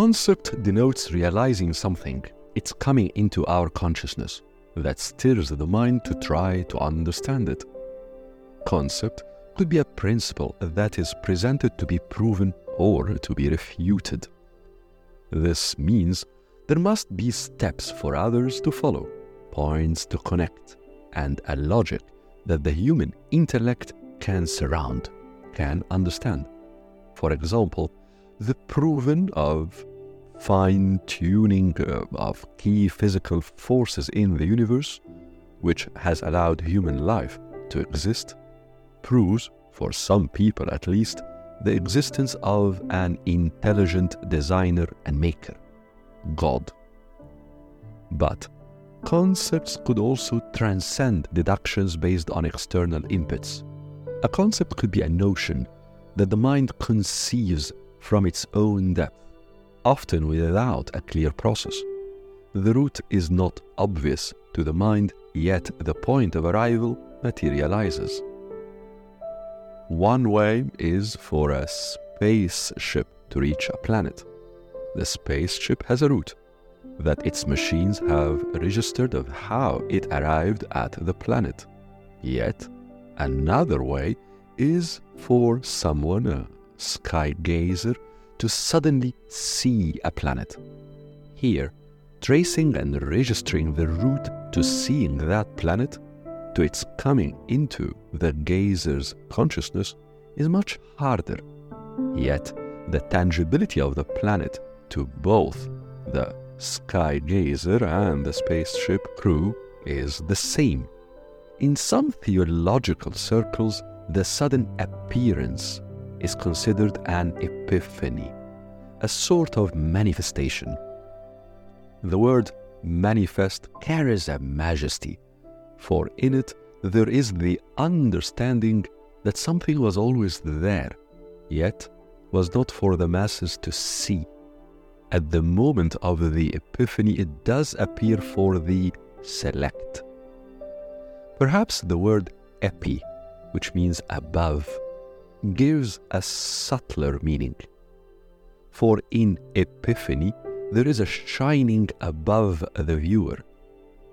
concept denotes realizing something. It's coming into our consciousness that stirs the mind to try to understand it. Concept could be a principle that is presented to be proven or to be refuted. This means there must be steps for others to follow, points to connect, and a logic that the human intellect can surround, can understand. For example, the proving of fine-tuning of key physical forces in the universe, which has allowed human life to exist, proves, for some people at least, the existence of an intelligent designer and maker, God. But concepts could also transcend deductions based on external inputs. A concept could be a notion that the mind conceives from its own depth, often without a clear process. The route is not obvious to the mind, yet the point of arrival materializes. One way is for a spaceship to reach a planet. The spaceship has a route that its machines have registered of how it arrived at the planet. Yet another way is for someone, a sky gazer, to suddenly see a planet. Here, tracing and registering the route to seeing that planet, to its coming into the gazer's consciousness, is much harder. Yet the tangibility of the planet to both the sky gazer and the spaceship crew is the same. In some theological circles, the sudden appearance is considered an epiphany, a sort of manifestation. The word manifest carries a majesty, for in it there is the understanding that something was always there, yet was not for the masses to see. At the moment of the epiphany, it does appear for the select. Perhaps the word epi, which means above, gives a subtler meaning. For in epiphany, there is a shining above the viewer.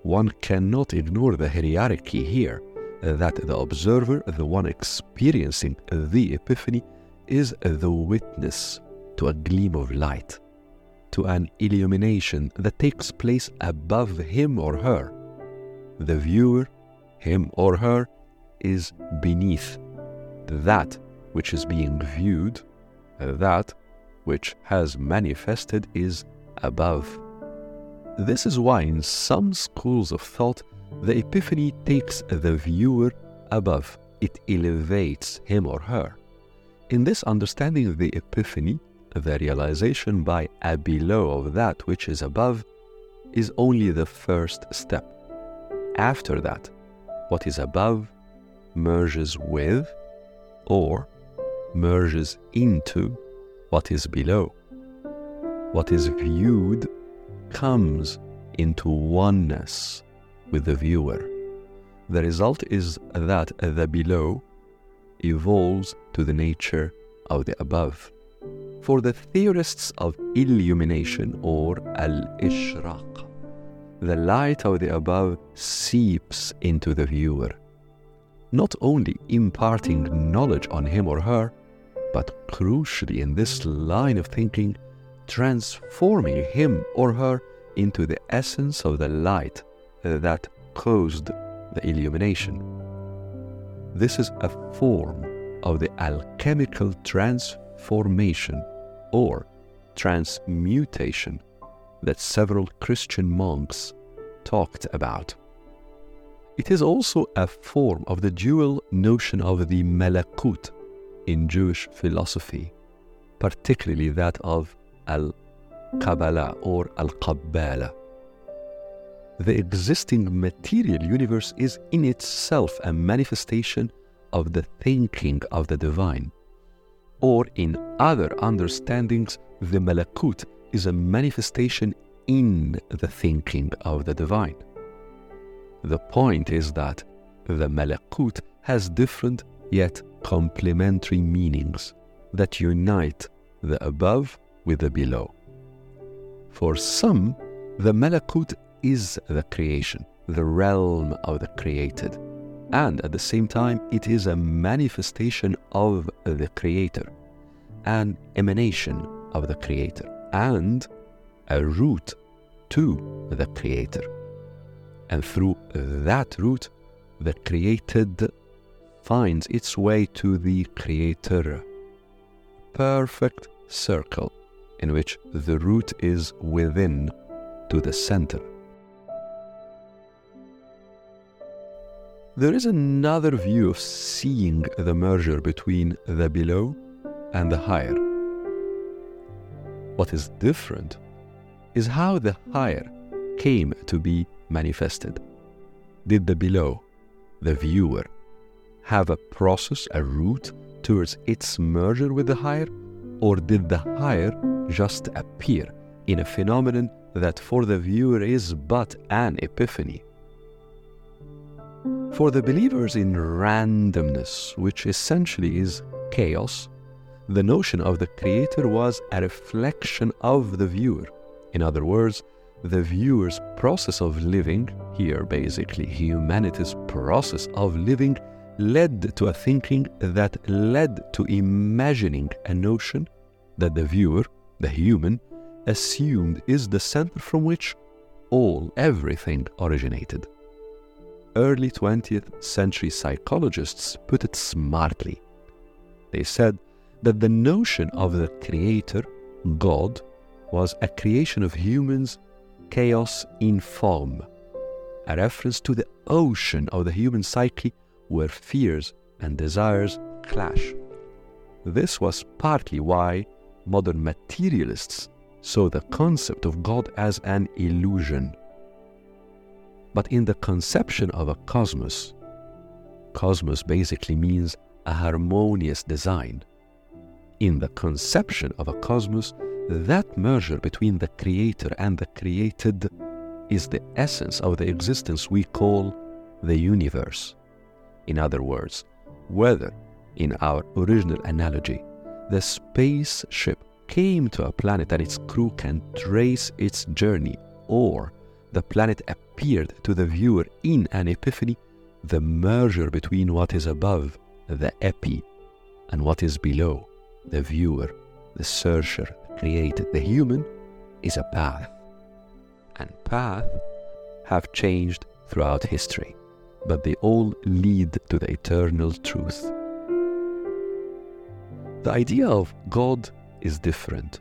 One cannot ignore the hierarchy here, that the observer, the one experiencing the epiphany, is the witness to a gleam of light, to an illumination that takes place above him or her. The viewer, him or her, is beneath that which is being viewed. That which has manifested is above. This is why in some schools of thought, the epiphany takes the viewer above. It elevates him or her. In this understanding of the epiphany, the realization by a below of that which is above is only the first step. After that, what is above merges with or merges into what is below. What is viewed comes into oneness with the viewer. The result is that the below evolves to the nature of the above. For the theorists of illumination, or al-ishraq, the light of the above seeps into the viewer, not only imparting knowledge on him or her, but crucially in this line of thinking, transforming him or her into the essence of the light that caused the illumination. This is a form of the alchemical transformation or transmutation that several Christian monks talked about. It is also a form of the dual notion of the Malakut in Jewish philosophy, particularly that of Al-Qabbala or Al-Qabbala. The existing material universe is in itself a manifestation of the thinking of the divine. Or in other understandings, the Malakut is a manifestation in the thinking of the divine. The point is that the Malakut has different yet complementary meanings that unite the above with the below. For some, the Malakut is the creation, the realm of the created, and at the same time it is a manifestation of the Creator, an emanation of the Creator, and a route to the Creator. And through that route, the created finds its way to the Creator. Perfect circle in which the root is within to the center. There is another view of seeing the merger between the below and the higher. What is different is how the higher came to be manifested. Did the below, the viewer, have a process, a route towards its merger with the higher, or did the higher just appear in a phenomenon that for the viewer is but an epiphany? For the believers in randomness, which essentially is chaos, the notion of the Creator was a reflection of the viewer. In other words, the viewer's process of living, here basically humanity's process of living, led to a thinking that led to imagining a notion that the viewer, the human, assumed is the center from which everything originated. Early 20th century psychologists put it smartly. They said that the notion of the Creator, God, was a creation of humans, chaos in form, a reference to the ocean of the human psyche where fears and desires clash. This was partly why modern materialists saw the concept of God as an illusion. But in the conception of a cosmos basically means a harmonious design. In the conception of a cosmos, that merger between the Creator and the created is the essence of the existence we call the universe. In other words, whether, in our original analogy, the spaceship came to a planet and its crew can trace its journey, or the planet appeared to the viewer in an epiphany, the merger between what is above, the epi, and what is below, the viewer, the searcher, created, the human, is a path. And paths have changed throughout history, but they all lead to the eternal truth. The idea of God is different.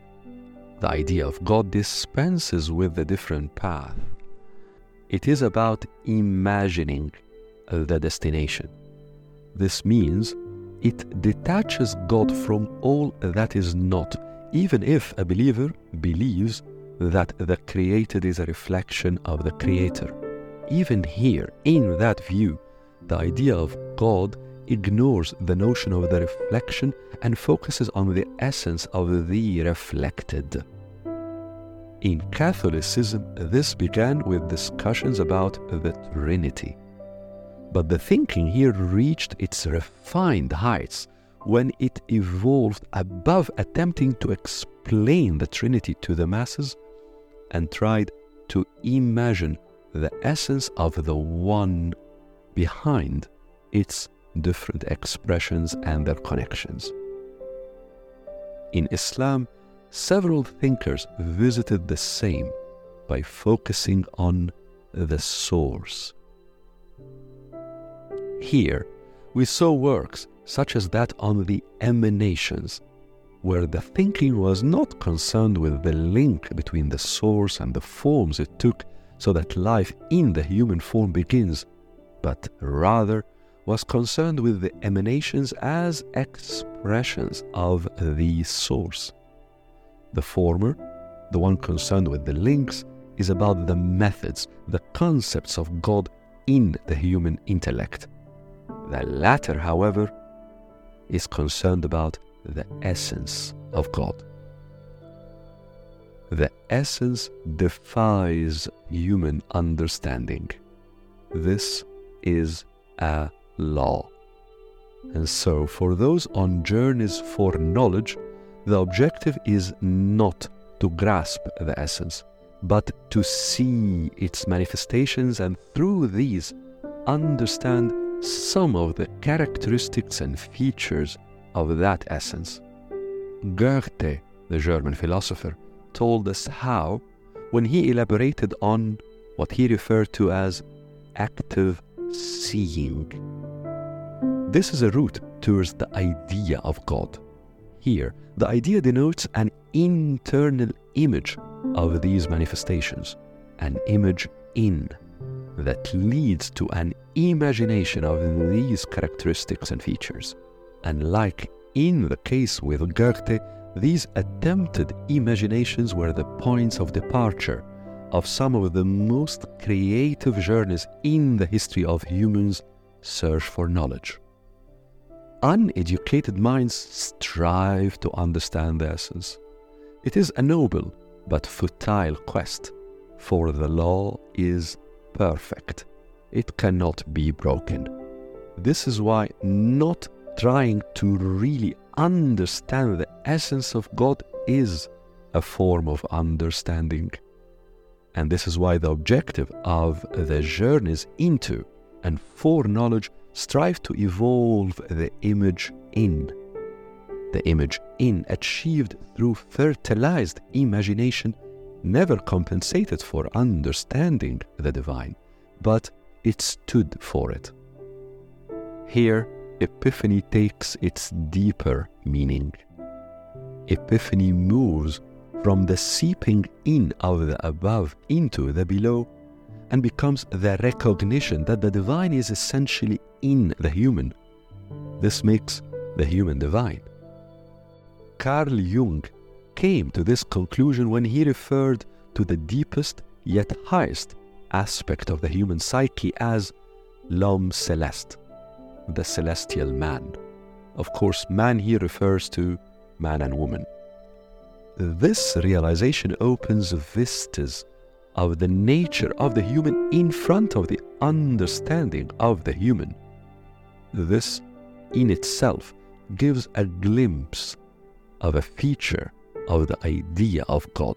The idea of God dispenses with the different path. It is about imagining the destination. This means it detaches God from all that is not, even if a believer believes that the created is a reflection of the Creator. Even here, in that view, the idea of God ignores the notion of the reflection and focuses on the essence of the reflected. In Catholicism, this began with discussions about the Trinity. But the thinking here reached its refined heights when it evolved above attempting to explain the Trinity to the masses and tried to imagine the essence of the one behind its different expressions and their connections. In Islam, several thinkers visited the same by focusing on the source. Here, we saw works such as that on the emanations, where the thinking was not concerned with the link between the source and the forms it took so that life in the human form begins, but rather was concerned with the emanations as expressions of the source. The former, the one concerned with the links, is about the methods, the concepts of God in the human intellect. The latter, however, is concerned about the essence of God. The essence defies human understanding. This is a law. And so, for those on journeys for knowledge, the objective is not to grasp the essence, but to see its manifestations and through these understand some of the characteristics and features of that essence. Goethe, the German philosopher, told us how when he elaborated on what he referred to as active seeing. This is a route towards the idea of God. Here, the idea denotes an internal image of these manifestations, an image in that leads to an imagination of these characteristics and features. And like in the case with Goethe, these attempted imaginations were the points of departure of some of the most creative journeys in the history of humans' search for knowledge. Uneducated minds strive to understand the essence. It is a noble but futile quest, for the law is perfect. It cannot be broken. This is why not trying to really understand the essence of God is a form of understanding. And this is why the objective of the journeys into and for knowledge strive to evolve the image in. The image in, achieved through fertilized imagination, never compensated for understanding the divine, but it stood for it. Here, Epiphany takes its deeper meaning. Epiphany moves from the seeping in of the above into the below and becomes the recognition that the divine is essentially in the human. This makes the human divine. Carl Jung came to this conclusion when he referred to the deepest yet highest aspect of the human psyche as l'homme celeste, the celestial man. Of course, man here refers to man and woman. This realization opens vistas of the nature of the human in front of the understanding of the human. This in itself gives a glimpse of a feature of the idea of God.